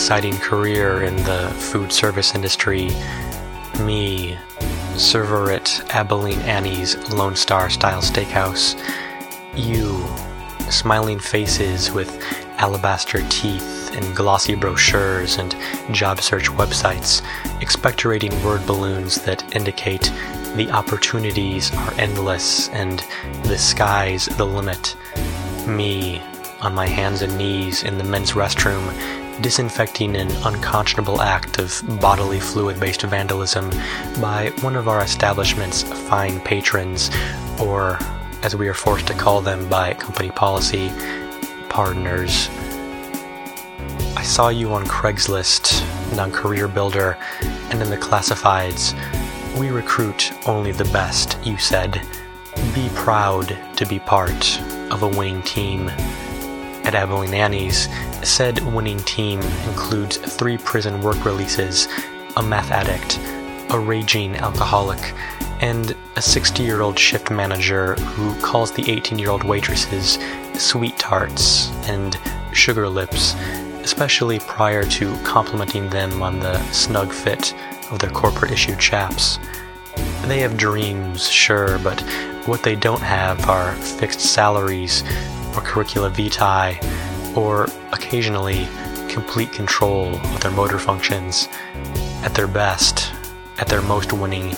exciting career in the food service industry, me, server at Abilene Annie's Lone Star Style Steakhouse, you, smiling faces with alabaster teeth and glossy brochures and job search websites, expectorating word balloons that indicate the opportunities are endless and the sky's the limit. Me, on my hands and knees in the men's restroom, disinfecting an unconscionable act of bodily fluid-based vandalism by one of our establishment's fine patrons, or, as we are forced to call them by company policy, partners. I saw you on Craigslist and on Career Builder and in the classifieds. We recruit only the best, you said. Be proud to be part of a winning team. At Abilene Annie's, said winning team includes 3 prison work releases, a meth addict, a raging alcoholic, and a 60-year-old shift manager who calls the 18-year-old waitresses sweet tarts and sugar lips, especially prior to complimenting them on the snug fit of their corporate-issued chaps. They have dreams, sure, but what they don't have are fixed salaries or curricula vitae, or, occasionally, complete control of their motor functions. At their best, at their most winning,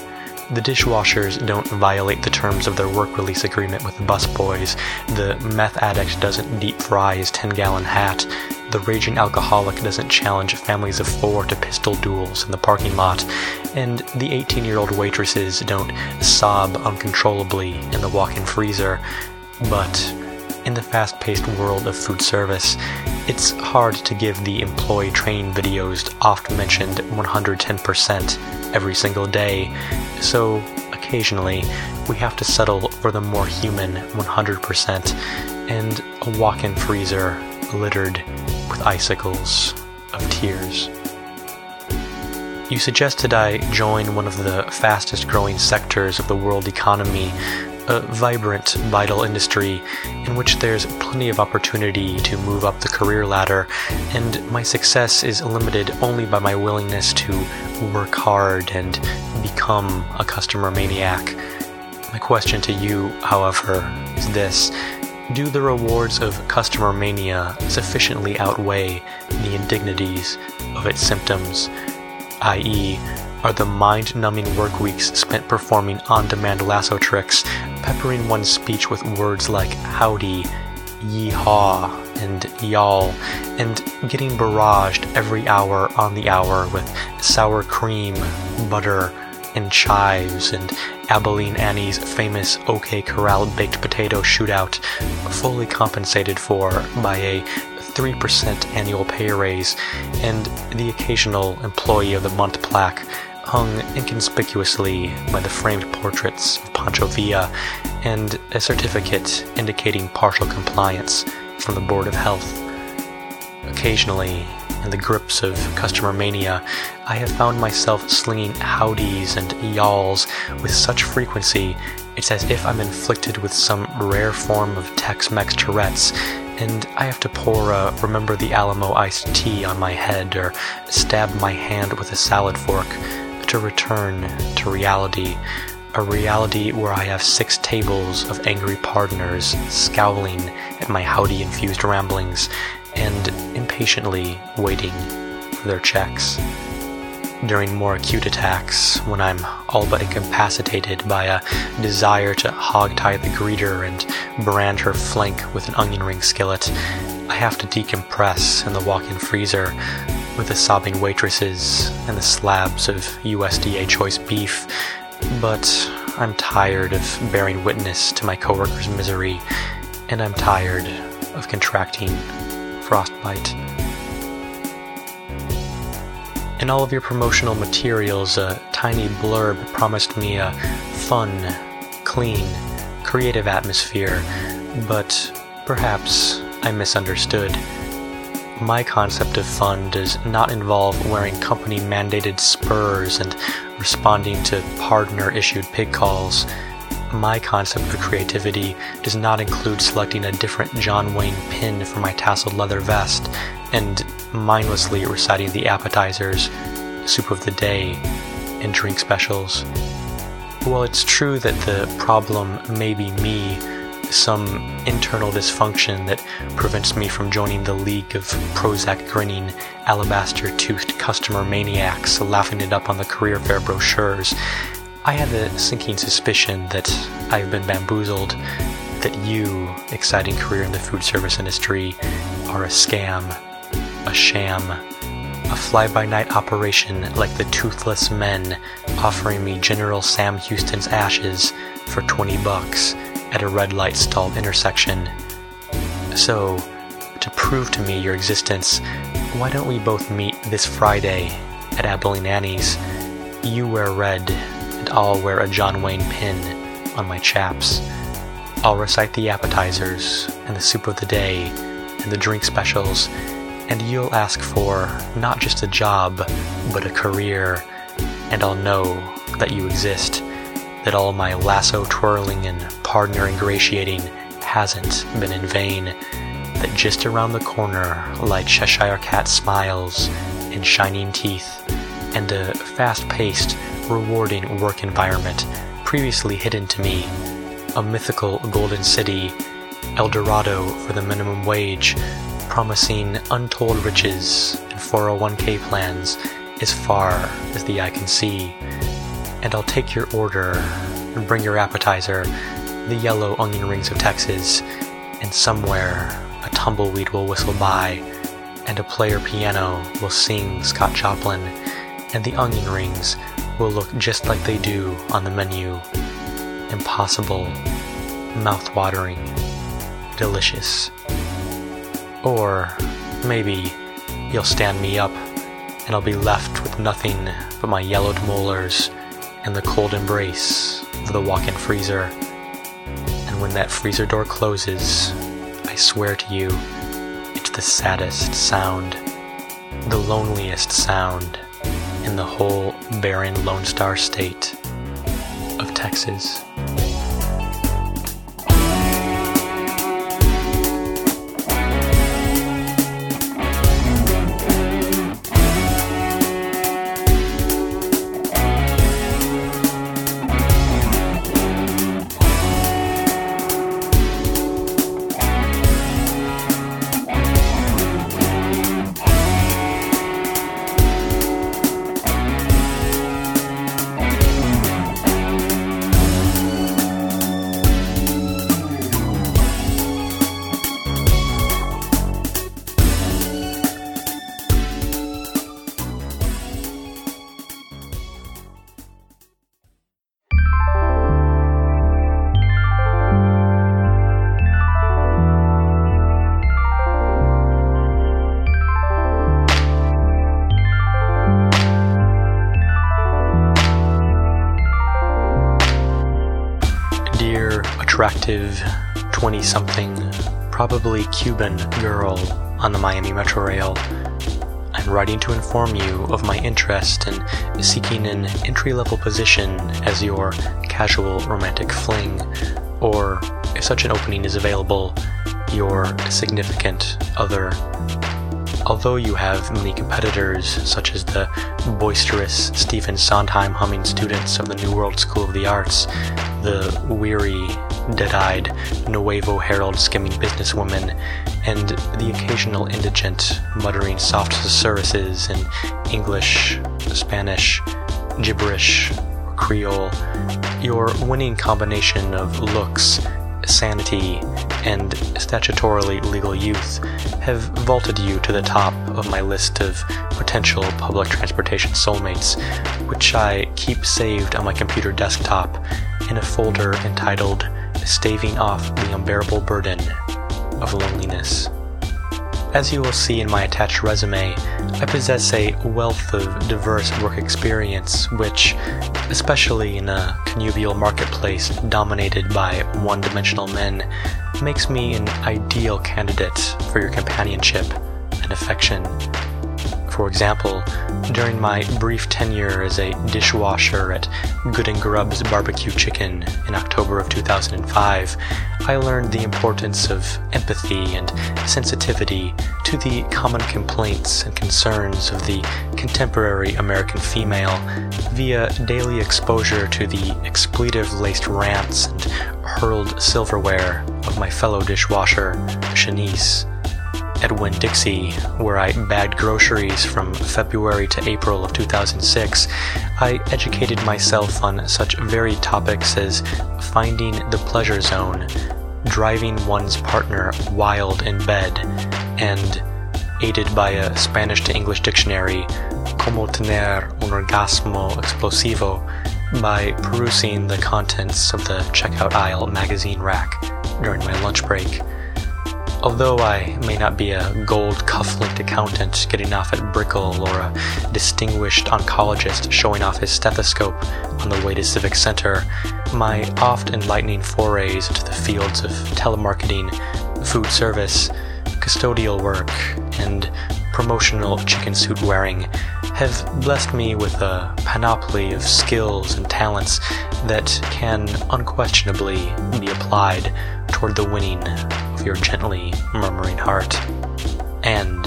the dishwashers don't violate the terms of their work release agreement with the busboys, the meth addict doesn't deep fry his 10-gallon hat, the raging alcoholic doesn't challenge families of 4 to pistol duels in the parking lot, and the 18-year-old waitresses don't sob uncontrollably in the walk-in freezer. But in the fast-paced world of food service, it's hard to give the employee training videos oft-mentioned 110% every single day, so occasionally we have to settle for the more human 100% and a walk-in freezer littered with icicles of tears. You suggested I join one of the fastest-growing sectors of the world economy, a vibrant, vital industry in which there's plenty of opportunity to move up the career ladder, and my success is limited only by my willingness to work hard and become a customer maniac. My question to you, however, is this: do the rewards of customer mania sufficiently outweigh the indignities of its symptoms, i.e., are the mind-numbing work weeks spent performing on-demand lasso tricks, peppering one's speech with words like howdy, yee-haw, and y'all, and getting barraged every hour on the hour with sour cream, butter, and chives, and Abilene Annie's famous OK Corral Baked Potato Shootout, fully compensated for by a 3% annual pay raise and the occasional Employee of the Month plaque, hung inconspicuously by the framed portraits of Pancho Villa, and a certificate indicating partial compliance from the Board of Health. Occasionally, in the grips of customer mania, I have found myself slinging howdies and y'alls with such frequency it's as if I'm inflicted with some rare form of Tex-Mex Tourette's, and I have to pour a Remember the Alamo iced tea on my head or stab my hand with a salad fork to return to reality, a reality where I have 6 tables of angry partners scowling at my howdy-infused ramblings and impatiently waiting for their checks. During more acute attacks, when I'm all but incapacitated by a desire to hogtie the greeter and brand her flank with an onion ring skillet, I have to decompress in the walk-in freezer with the sobbing waitresses and the slabs of USDA choice beef, but I'm tired of bearing witness to my coworkers' misery, and I'm tired of contracting frostbite. In all of your promotional materials, a tiny blurb promised me a fun, clean, creative atmosphere, but perhaps I misunderstood. My concept of fun does not involve wearing company-mandated spurs and responding to partner-issued pig calls. My concept of creativity does not include selecting a different John Wayne pin for my tasseled leather vest, and mindlessly reciting the appetizers, soup of the day, and drink specials. While it's true that the problem may be me, some internal dysfunction that prevents me from joining the league of Prozac-grinning, alabaster-toothed customer maniacs laughing it up on the career fair brochures, I had the sinking suspicion that I've been bamboozled, that you, exciting career in the food service industry, are a scam, a sham, a fly-by-night operation like the Toothless Men offering me General Sam Houston's ashes for $20 at a red light stalled intersection. So, to prove to me your existence, why don't we both meet this Friday at Abilene Annie's? You wear red, and I'll wear a John Wayne pin on my chaps. I'll recite the appetizers, and the soup of the day, and the drink specials, and you'll ask for not just a job, but a career, and I'll know that you exist, that all my lasso twirling and partner ingratiating hasn't been in vain, that just around the corner lie Cheshire Cat smiles and shining teeth, and a fast-paced, rewarding work environment previously hidden to me, a mythical golden city, El Dorado for the minimum wage, promising untold riches and 401k plans as far as the eye can see. And I'll take your order and bring your appetizer, the yellow onion rings of Texas, and somewhere a tumbleweed will whistle by, and a player piano will sing Scott Joplin, and the onion rings will look just like they do on the menu. Impossible, mouth-watering, delicious. Or maybe you'll stand me up, and I'll be left with nothing but my yellowed molars and the cold embrace of the walk-in freezer. And when that freezer door closes, I swear to you, it's the saddest sound, the loneliest sound in the whole barren Lone Star state of Texas. Attractive 20-something, probably Cuban girl on the Miami Metro Rail, I'm writing to inform you of my interest in seeking an entry-level position as your casual romantic fling, or, if such an opening is available, your significant other. Although you have many competitors, such as the boisterous Stephen Sondheim humming students of the New World School of the Arts, the weary, dead-eyed Nuevo Herald skimming businesswoman, and the occasional indigent muttering soft susurruses in English, Spanish, gibberish, or Creole, your winning combination of looks, sanity, and statutorily legal youth have vaulted you to the top of my list of potential public transportation soulmates, which I keep saved on my computer desktop in a folder entitled Staving Off the Unbearable Burden of Loneliness. As you will see in my attached resume, I possess a wealth of diverse work experience which, especially in a connubial marketplace dominated by one-dimensional men, makes me an ideal candidate for your companionship and affection. For example, during my brief tenure as a dishwasher at Good 'n Grub's Barbecue Chicken in October of 2005, I learned the importance of empathy and sensitivity to the common complaints and concerns of the contemporary American female via daily exposure to the expletive-laced rants and hurled silverware of my fellow dishwasher, Shanice. Edwin Dixie, where I bagged groceries from February to April of 2006, I educated myself on such varied topics as finding the pleasure zone, driving one's partner wild in bed, and, aided by a Spanish-to-English dictionary, Como tener un orgasmo explosivo, by perusing the contents of the checkout aisle magazine rack during my lunch break. Although I may not be a gold cufflinked accountant getting off at Brickell or a distinguished oncologist showing off his stethoscope on the way to Civic Center, my oft-enlightening forays into the fields of telemarketing, food service, custodial work, and promotional chicken suit wearing have blessed me with a panoply of skills and talents that can unquestionably be applied toward the winning of your gently murmuring heart. And,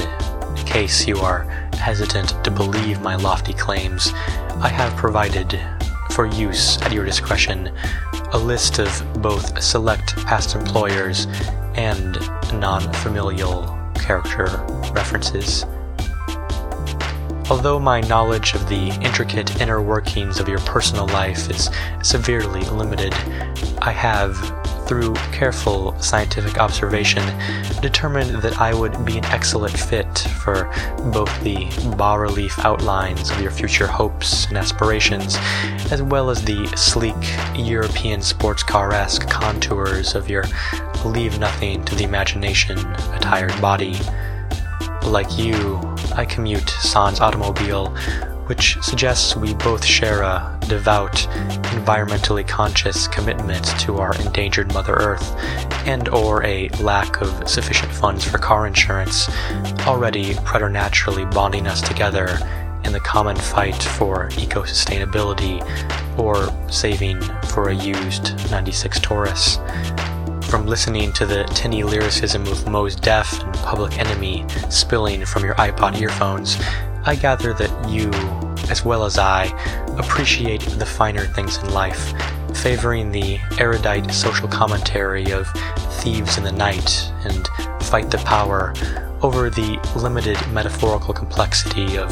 in case you are hesitant to believe my lofty claims, I have provided, for use at your discretion, a list of both select past employers and non-familial character references. Although my knowledge of the intricate inner workings of your personal life is severely limited, I have, through careful scientific observation, determined that I would be an excellent fit for both the bas-relief outlines of your future hopes and aspirations, as well as the sleek, European sports car-esque contours of your leave-nothing-to-the-imagination-attired body. Like you, I commute sans automobile, which suggests we both share a devout, environmentally conscious commitment to our endangered Mother Earth, and or a lack of sufficient funds for car insurance, already preternaturally bonding us together in the common fight for eco-sustainability, or saving for a used 96 Taurus. From listening to the tinny lyricism of Mos Def and Public Enemy spilling from your iPod earphones, I gather that you, as well as I, appreciate the finer things in life, favoring the erudite social commentary of Thieves in the Night and Fight the Power over the limited metaphorical complexity of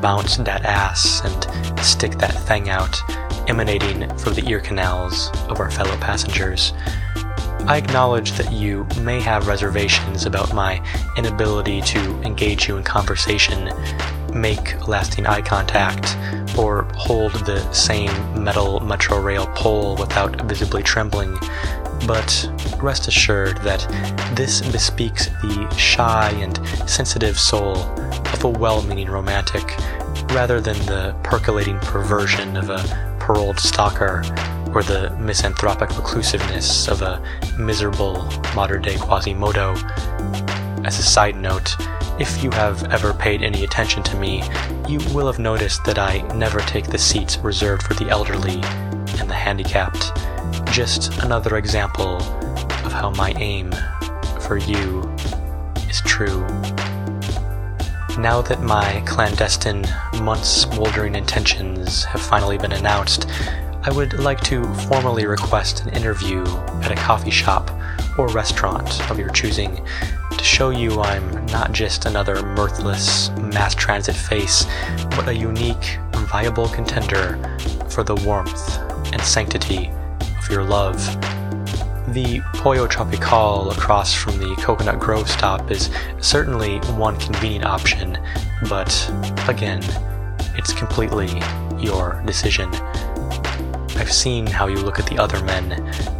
Bounce That Ass and Stick That Thing Out, emanating from the ear canals of our fellow passengers. I acknowledge that you may have reservations about my inability to engage you in conversation, make lasting eye contact, or hold the same metal metro rail pole without visibly trembling, but rest assured that this bespeaks the shy and sensitive soul of a well-meaning romantic, rather than the percolating perversion of a paroled stalker, or the misanthropic reclusiveness of a miserable modern-day Quasimodo. As a side note, if you have ever paid any attention to me, you will have noticed that I never take the seats reserved for the elderly and the handicapped. Just another example of how my aim for you is true. Now that my clandestine, months-smoldering intentions have finally been announced, I would like to formally request an interview at a coffee shop or restaurant of your choosing to show you I'm not just another mirthless mass transit face, but a unique, viable contender for the warmth and sanctity of your love. The Pollo Tropical across from the Coconut Grove stop is certainly one convenient option, but again, it's completely your decision. I've seen how you look at the other men,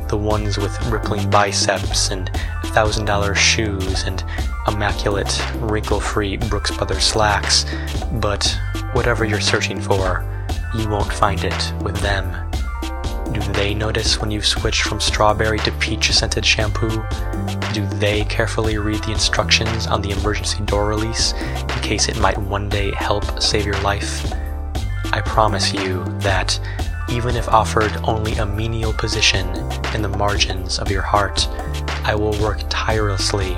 the ones with rippling biceps and $1,000 shoes and immaculate, wrinkle-free Brooks Brothers slacks, but whatever you're searching for, you won't find it with them. Do they notice when you've switched from strawberry to peach-scented shampoo? Do they carefully read the instructions on the emergency door release in case it might one day help save your life? I promise you that, even if offered only a menial position in the margins of your heart, I will work tirelessly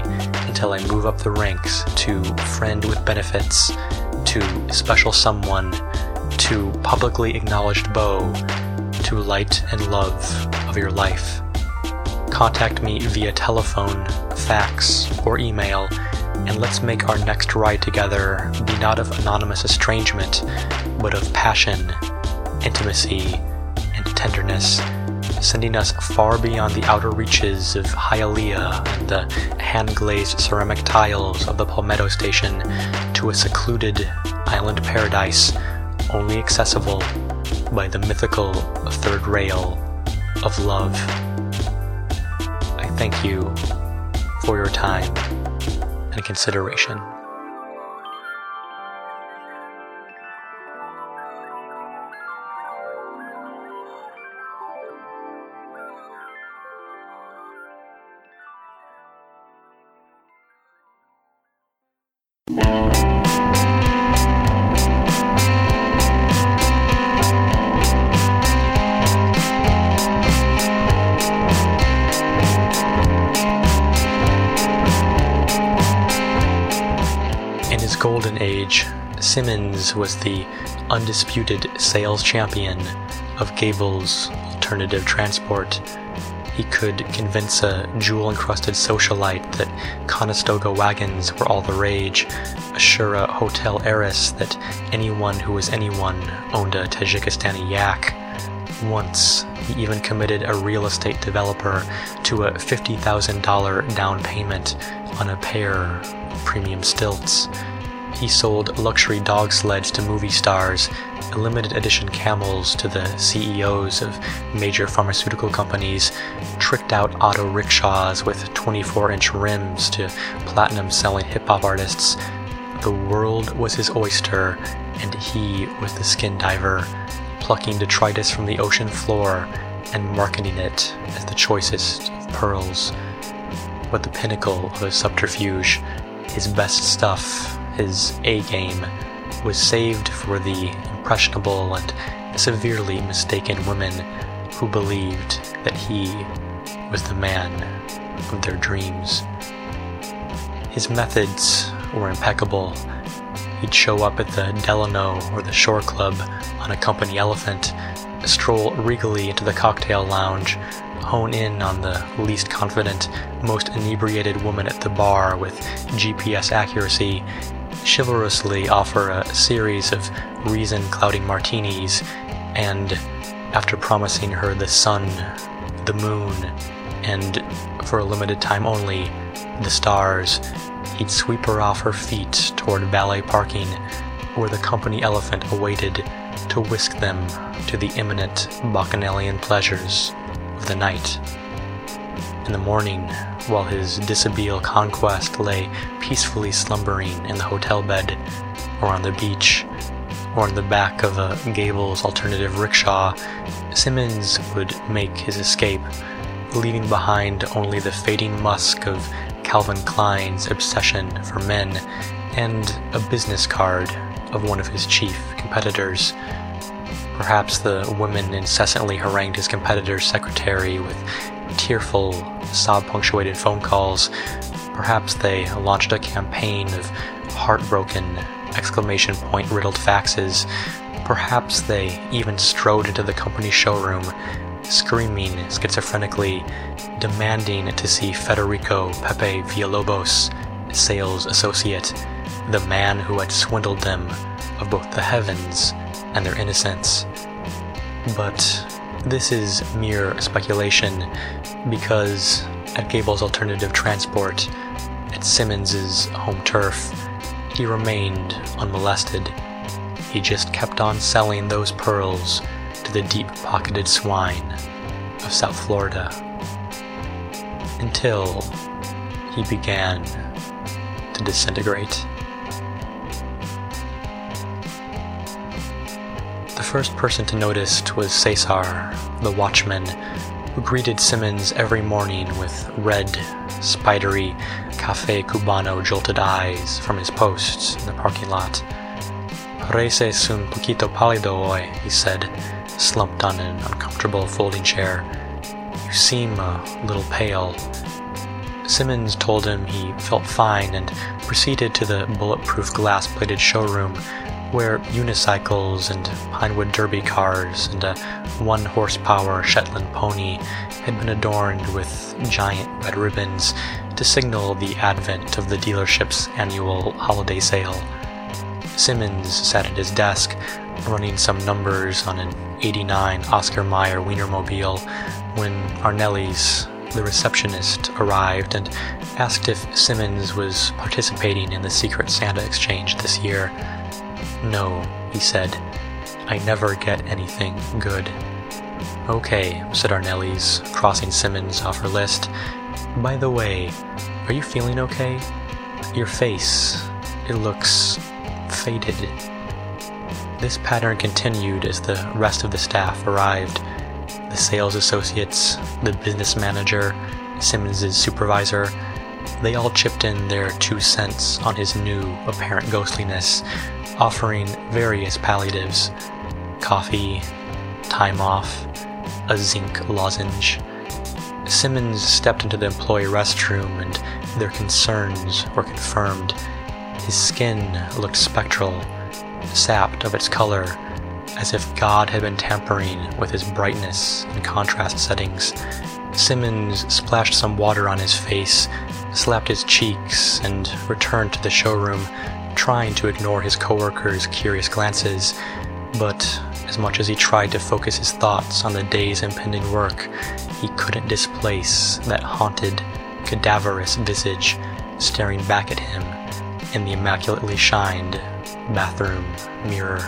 until I move up the ranks to friend with benefits, to special someone, to publicly acknowledged beau, to light and love of your life. Contact me via telephone, fax, or email, and let's make our next ride together be not of anonymous estrangement, but of passion, intimacy, and tenderness, sending us far beyond the outer reaches of Hialeah and the hand-glazed ceramic tiles of the Palmetto Station to a secluded island paradise only accessible by the mythical third rail of love. I thank you for your time and consideration. Simmons was the undisputed sales champion of Gable's alternative transport. He could convince a jewel-encrusted socialite that Conestoga wagons were all the rage, assure a hotel heiress that anyone who was anyone owned a Tajikistani yak. Once, he even committed a real estate developer to a $50,000 down payment on a pair of premium stilts. He sold luxury dog sleds to movie stars, limited edition camels to the CEOs of major pharmaceutical companies, tricked out auto rickshaws with 24-inch rims to platinum-selling hip-hop artists. The world was his oyster, and he was the skin diver, plucking detritus from the ocean floor and marketing it as the choicest of pearls. But the pinnacle of his subterfuge, his best stuff, his A-game, was saved for the impressionable and severely mistaken women who believed that he was the man of their dreams. His methods were impeccable. He'd show up at the Delano or the Shore Club on a company elephant, stroll regally into the cocktail lounge, hone in on the least confident, most inebriated woman at the bar with GPS accuracy, chivalrously offer a series of reason-clouding martinis, and, after promising her the sun, the moon, and, for a limited time only, the stars, he'd sweep her off her feet toward valet parking, where the company elephant awaited to whisk them to the imminent bacchanalian pleasures of the night. In the morning, while his dishabille conquest lay peacefully slumbering in the hotel bed, or on the beach, or in the back of a Gable's alternative rickshaw, Simmons would make his escape, leaving behind only the fading musk of Calvin Klein's obsession for men and a business card of one of his chief competitors. Perhaps the women incessantly harangued his competitor's secretary with tearful, sob-punctuated phone calls. Perhaps they launched a campaign of heartbroken, exclamation point-riddled faxes. Perhaps they even strode into the company showroom, screaming schizophrenically, demanding to see Federico Pepe Villalobos, sales associate, the man who had swindled them of both the heavens and their innocence. But this is mere speculation, because at Gable's alternative transport, at Simmons's home turf, he remained unmolested. He just kept on selling those pearls to the deep-pocketed swine of South Florida, until he began to disintegrate. The The first person to notice was Cesar, the watchman, who greeted Simmons every morning with red, spidery, Cafe Cubano jolted eyes from his posts in the parking lot. Pareces un poquito pálido hoy, he said, slumped on an uncomfortable folding chair. You seem a little pale. Simmons told him he felt fine and proceeded to the bulletproof glass-plated showroom where unicycles and Pinewood Derby cars and a 1-horsepower Shetland pony had been adorned with giant red ribbons to signal the advent of the dealership's annual holiday sale. Simmons sat at his desk, running some numbers on an '89 Oscar Mayer Wienermobile, when Arnelli's, the receptionist, arrived and asked if Simmons was participating in the Secret Santa exchange this year. No, he said. I never get anything good. Okay, said Arnelli's, crossing Simmons off her list. By the way, are you feeling okay? Your face, it looks faded. This pattern continued as the rest of the staff arrived. The sales associates, the business manager, Simmons' supervisor, they all chipped in their 2 cents on his new apparent ghostliness, offering various palliatives: coffee, time off, a zinc lozenge. Simmons stepped into the employee restroom and their concerns were confirmed. His skin looked spectral, sapped of its color, as if God had been tampering with his brightness and contrast settings. Simmons splashed some water on his face, slapped his cheeks, and returned to the showroom, trying to ignore his co-workers' curious glances, but as much as he tried to focus his thoughts on the day's impending work, he couldn't displace that haunted, cadaverous visage staring back at him in the immaculately shined bathroom mirror.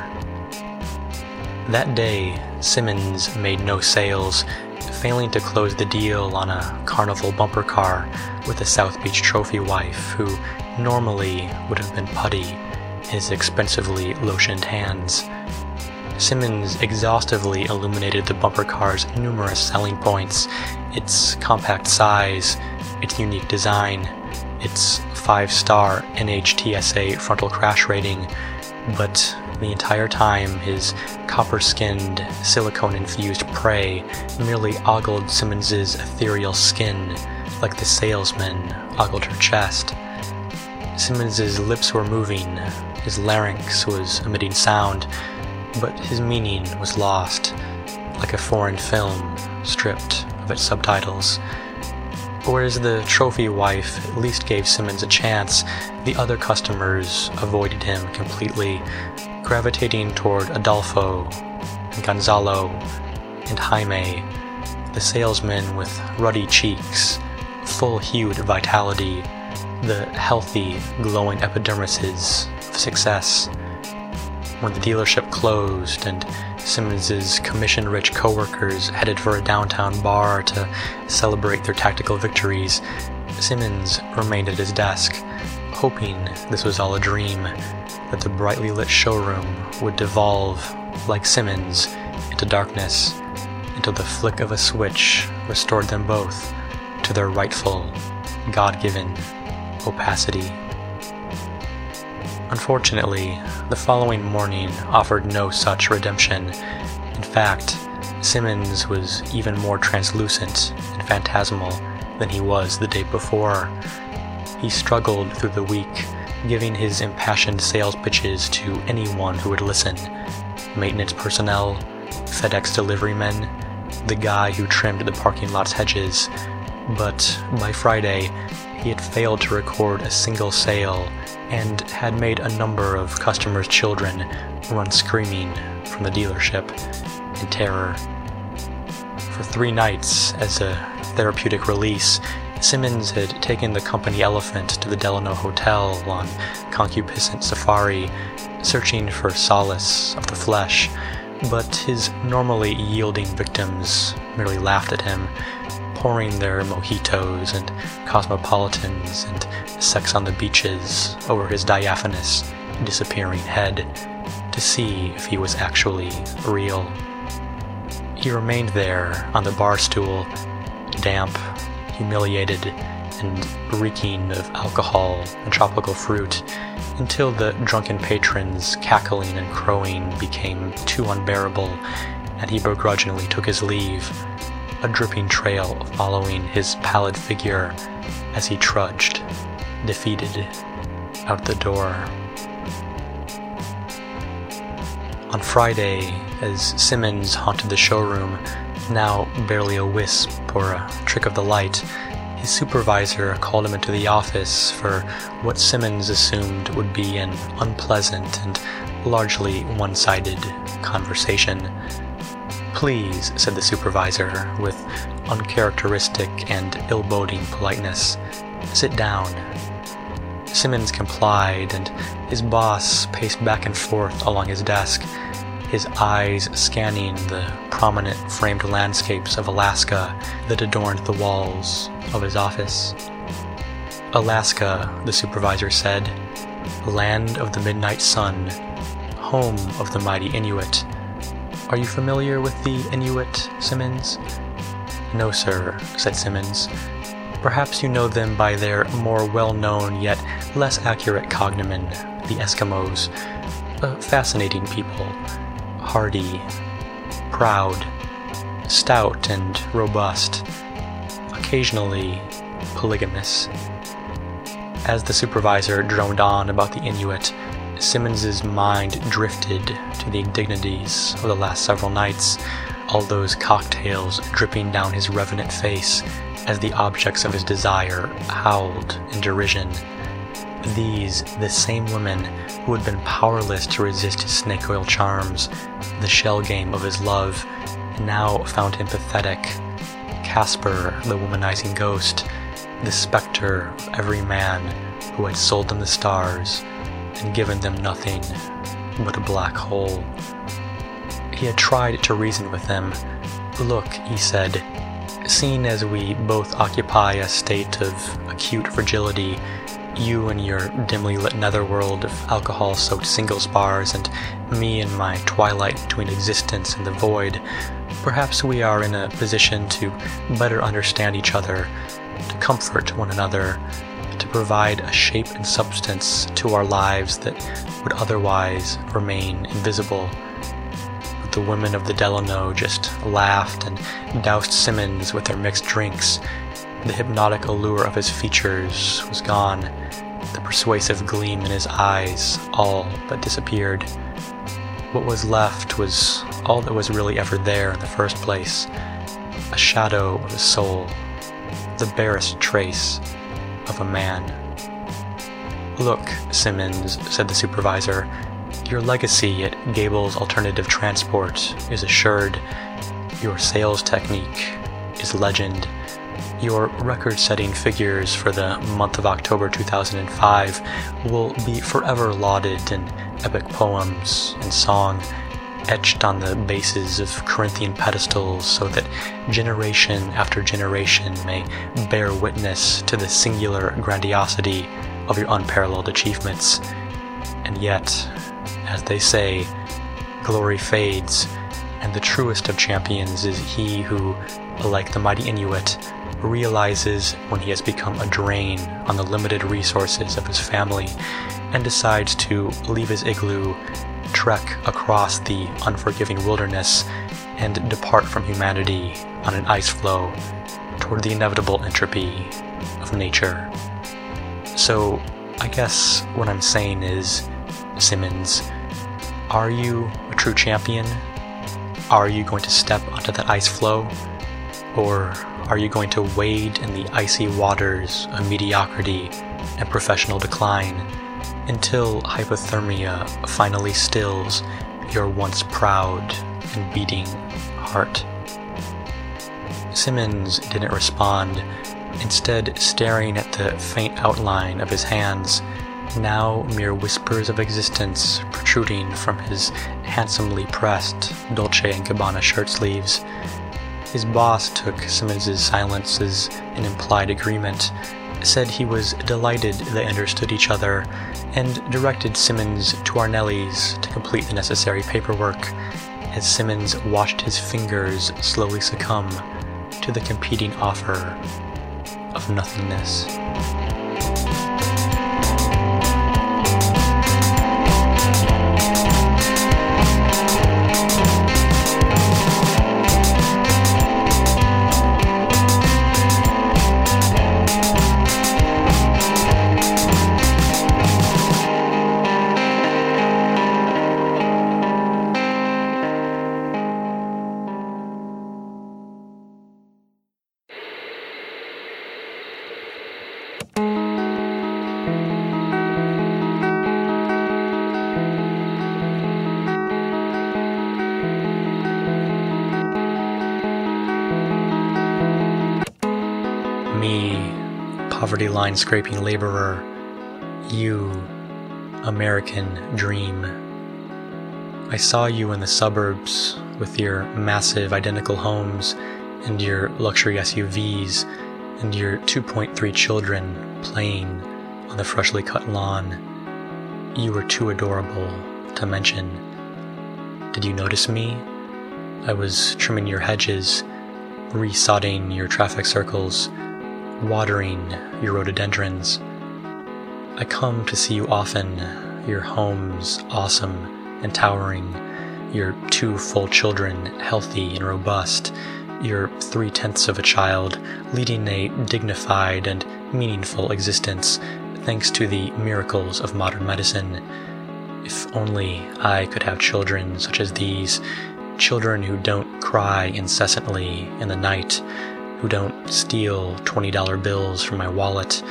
That day, Simmons made no sales, failing to close the deal on a Carnival bumper car with a South Beach trophy wife who normally would have been putty, his expensively lotioned hands. Simmons exhaustively illuminated the bumper car's numerous selling points, its compact size, its unique design, its 5-star NHTSA frontal crash rating, but the entire time his copper-skinned, silicone-infused prey merely ogled Simmons's ethereal skin like the salesman ogled her chest. Simmons's lips were moving, his larynx was emitting sound, but his meaning was lost, like a foreign film stripped of its subtitles. Whereas the trophy wife at least gave Simmons a chance, the other customers avoided him completely, gravitating toward Adolfo and Gonzalo and Jaime, the salesman with ruddy cheeks, full-hued vitality, the healthy, glowing epidermises of success. When the dealership closed and Simmons's commission-rich coworkers headed for a downtown bar to celebrate their tactical victories, Simmons remained at his desk, hoping this was all a dream, that the brightly lit showroom would devolve, like Simmons, into darkness, until the flick of a switch restored them both to their rightful, God-given opacity. Unfortunately, the following morning offered no such redemption. In fact, Simmons was even more translucent and phantasmal than he was the day before. He struggled through the week, giving his impassioned sales pitches to anyone who would listen: maintenance personnel, FedEx delivery men, the guy who trimmed the parking lot's hedges. But by Friday, he had failed to record a single sale and had made a number of customers' children run screaming from the dealership in terror. For 3 nights, as a therapeutic release, Simmons had taken the company elephant to the Delano Hotel on concupiscent safari, searching for solace of the flesh, but his normally yielding victims merely laughed at him, pouring their mojitos and cosmopolitans and sex on the beaches over his diaphanous, disappearing head, to see if he was actually real. He remained there on the bar stool, damp, humiliated, and reeking of alcohol and tropical fruit, until the drunken patrons cackling and crowing became too unbearable, and he begrudgingly took his leave, a dripping trail following his pallid figure as he trudged, defeated, out the door. On Friday, as Simmons haunted the showroom, now barely a wisp or a trick of the light, his supervisor called him into the office for what Simmons assumed would be an unpleasant and largely one-sided conversation. "Please," said the supervisor, with uncharacteristic and ill-boding politeness, "sit down." Simmons complied, and his boss paced back and forth along his desk, his eyes scanning the prominent framed landscapes of Alaska that adorned the walls of his office. Alaska, the supervisor said, land of the midnight sun, home of the mighty Inuit. "Are you familiar with the Inuit, Simmons?" "No, sir," said Simmons. "Perhaps you know them by their more well-known yet less accurate cognomen, the Eskimos. A fascinating people, hardy, proud, stout and robust, occasionally polygamous." As the supervisor droned on about the Inuit, Simmons's mind drifted to the indignities of the last several nights, all those cocktails dripping down his revenant face, as the objects of his desire howled in derision. These, the same women who had been powerless to resist his snake oil charms, the shell game of his love, now found him pathetic. Casper, the womanizing ghost, the specter of every man who had sold them the stars and given them nothing but a black hole. He had tried to reason with them. "Look," he said, "seeing as we both occupy a state of acute fragility, you in your dimly lit netherworld of alcohol-soaked singles bars and me in my twilight between existence and the void, perhaps we are in a position to better understand each other, to comfort one another, to provide a shape and substance to our lives that would otherwise remain invisible." The women of the Delano just laughed and doused Simmons with their mixed drinks. The hypnotic allure of his features was gone. The persuasive gleam in his eyes all but disappeared. What was left was all that was really ever there in the first place. A shadow of a soul. The barest trace of a man. "Look, Simmons," said the supervisor, "your legacy at Gable's Alternative Transport is assured. Your sales technique is legend. Your record-setting figures for the month of October 2005 will be forever lauded in epic poems and song, etched on the bases of Corinthian pedestals so that generation after generation may bear witness to the singular grandiosity of your unparalleled achievements. And yet, as they say, glory fades, and the truest of champions is he who, like the mighty Inuit, realizes when he has become a drain on the limited resources of his family and decides to leave his igloo, trek across the unforgiving wilderness, and depart from humanity on an ice floe toward the inevitable entropy of nature." So, I guess what I'm saying is, Simmons, are you a true champion? Are you going to step onto that ice floe? Or are you going to wade in the icy waters of mediocrity and professional decline until hypothermia finally stills your once proud and beating heart? Simmons didn't respond, instead staring at the faint outline of his hands, now mere whispers of existence protruding from his handsomely pressed Dolce & Gabbana shirt sleeves. His boss took Simmons' silence as an implied agreement, said he was delighted they understood each other, and directed Simmons to Arnelli's to complete the necessary paperwork, as Simmons watched his fingers slowly succumb to the competing offer of nothingness. Line scraping laborer, you, American dream. I saw you in the suburbs with your massive identical homes and your luxury SUVs and your 2.3 children playing on the freshly cut lawn. You were too adorable to mention. Did you notice me? I was trimming your hedges, resodding your traffic circles, watering your rhododendrons. I come to see you often, your homes awesome and towering, your two full children healthy and robust, your 3/10 of a child leading a dignified and meaningful existence thanks to the miracles of modern medicine. If only I could have children such as these, children who don't cry incessantly in the night, who don't steal $20 bills from my wallet,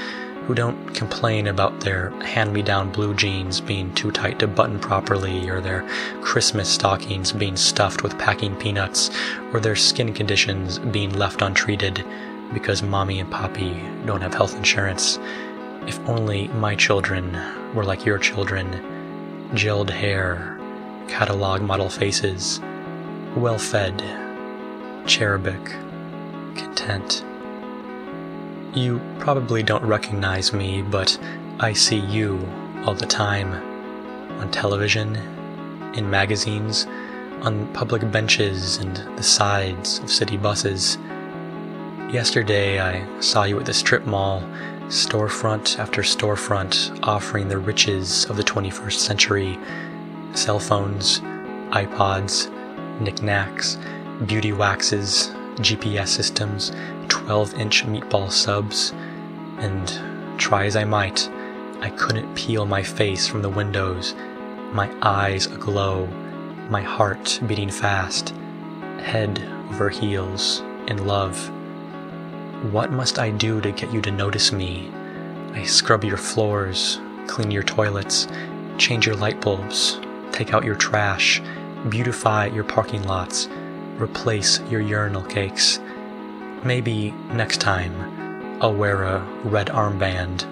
who don't complain about their hand-me-down blue jeans being too tight to button properly, or their Christmas stockings being stuffed with packing peanuts, or their skin conditions being left untreated because mommy and poppy don't have health insurance. If only my children were like your children, gelled hair, catalog model faces, well-fed, cherubic, content. You probably don't recognize me, but I see you all the time. On television, in magazines, on public benches and the sides of city buses. Yesterday I saw you at the strip mall, storefront after storefront, offering the riches of the 21st century. Cell phones, iPods, knickknacks, beauty waxes, GPS systems, 12-inch meatball subs, and, try as I might, I couldn't peel my face from the windows, my eyes aglow, my heart beating fast, head over heels, in love. What must I do to get you to notice me? I scrub your floors, clean your toilets, change your light bulbs, take out your trash, beautify your parking lots, replace your urinal cakes. Maybe next time I'll wear a red armband,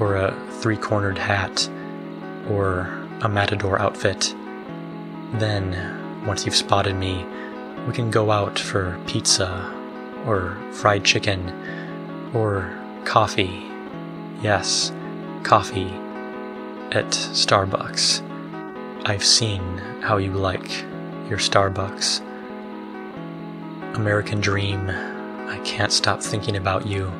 or a three-cornered hat, or a matador outfit. Then, once you've spotted me, we can go out for pizza, or fried chicken, or coffee. Yes, coffee. At Starbucks. I've seen how you like your Starbucks. American dream, I can't stop thinking about you.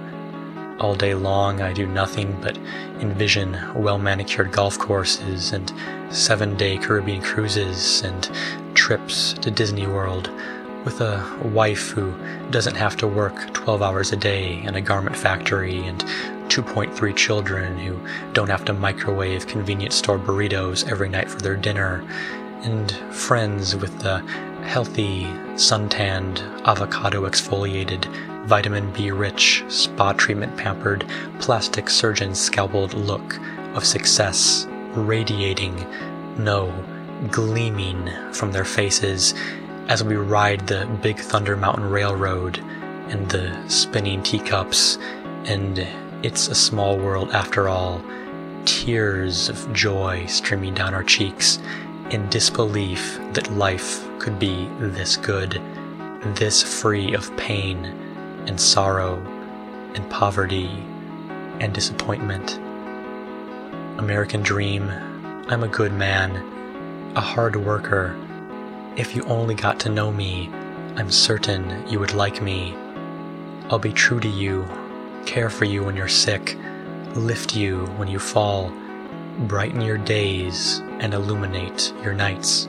All day long I do nothing but envision well-manicured golf courses and 7-day Caribbean cruises and trips to Disney World with a wife who doesn't have to work 12 hours a day in a garment factory and 2.3 children who don't have to microwave convenience store burritos every night for their dinner, and friends with the healthy, suntanned, avocado exfoliated, vitamin B rich, spa treatment pampered, plastic surgeon scalpeled look of success radiating, no, gleaming from their faces as we ride the Big Thunder Mountain Railroad and the spinning teacups and It's a Small World After All, tears of joy streaming down our cheeks, in disbelief that life could be this good, this free of pain and sorrow and poverty and disappointment. American dream, I'm a good man, a hard worker. If you only got to know me, I'm certain you would like me. I'll be true to you, care for you when you're sick, lift you when you fall, brighten your days and illuminate your nights.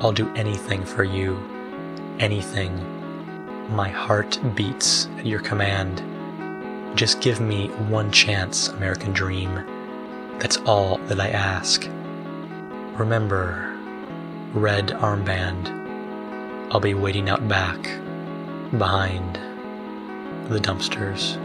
I'll do anything for you, anything. My heart beats at your command. Just give me one chance, American dream. That's all that I ask. Remember, red armband. I'll be waiting out back, behind the dumpsters.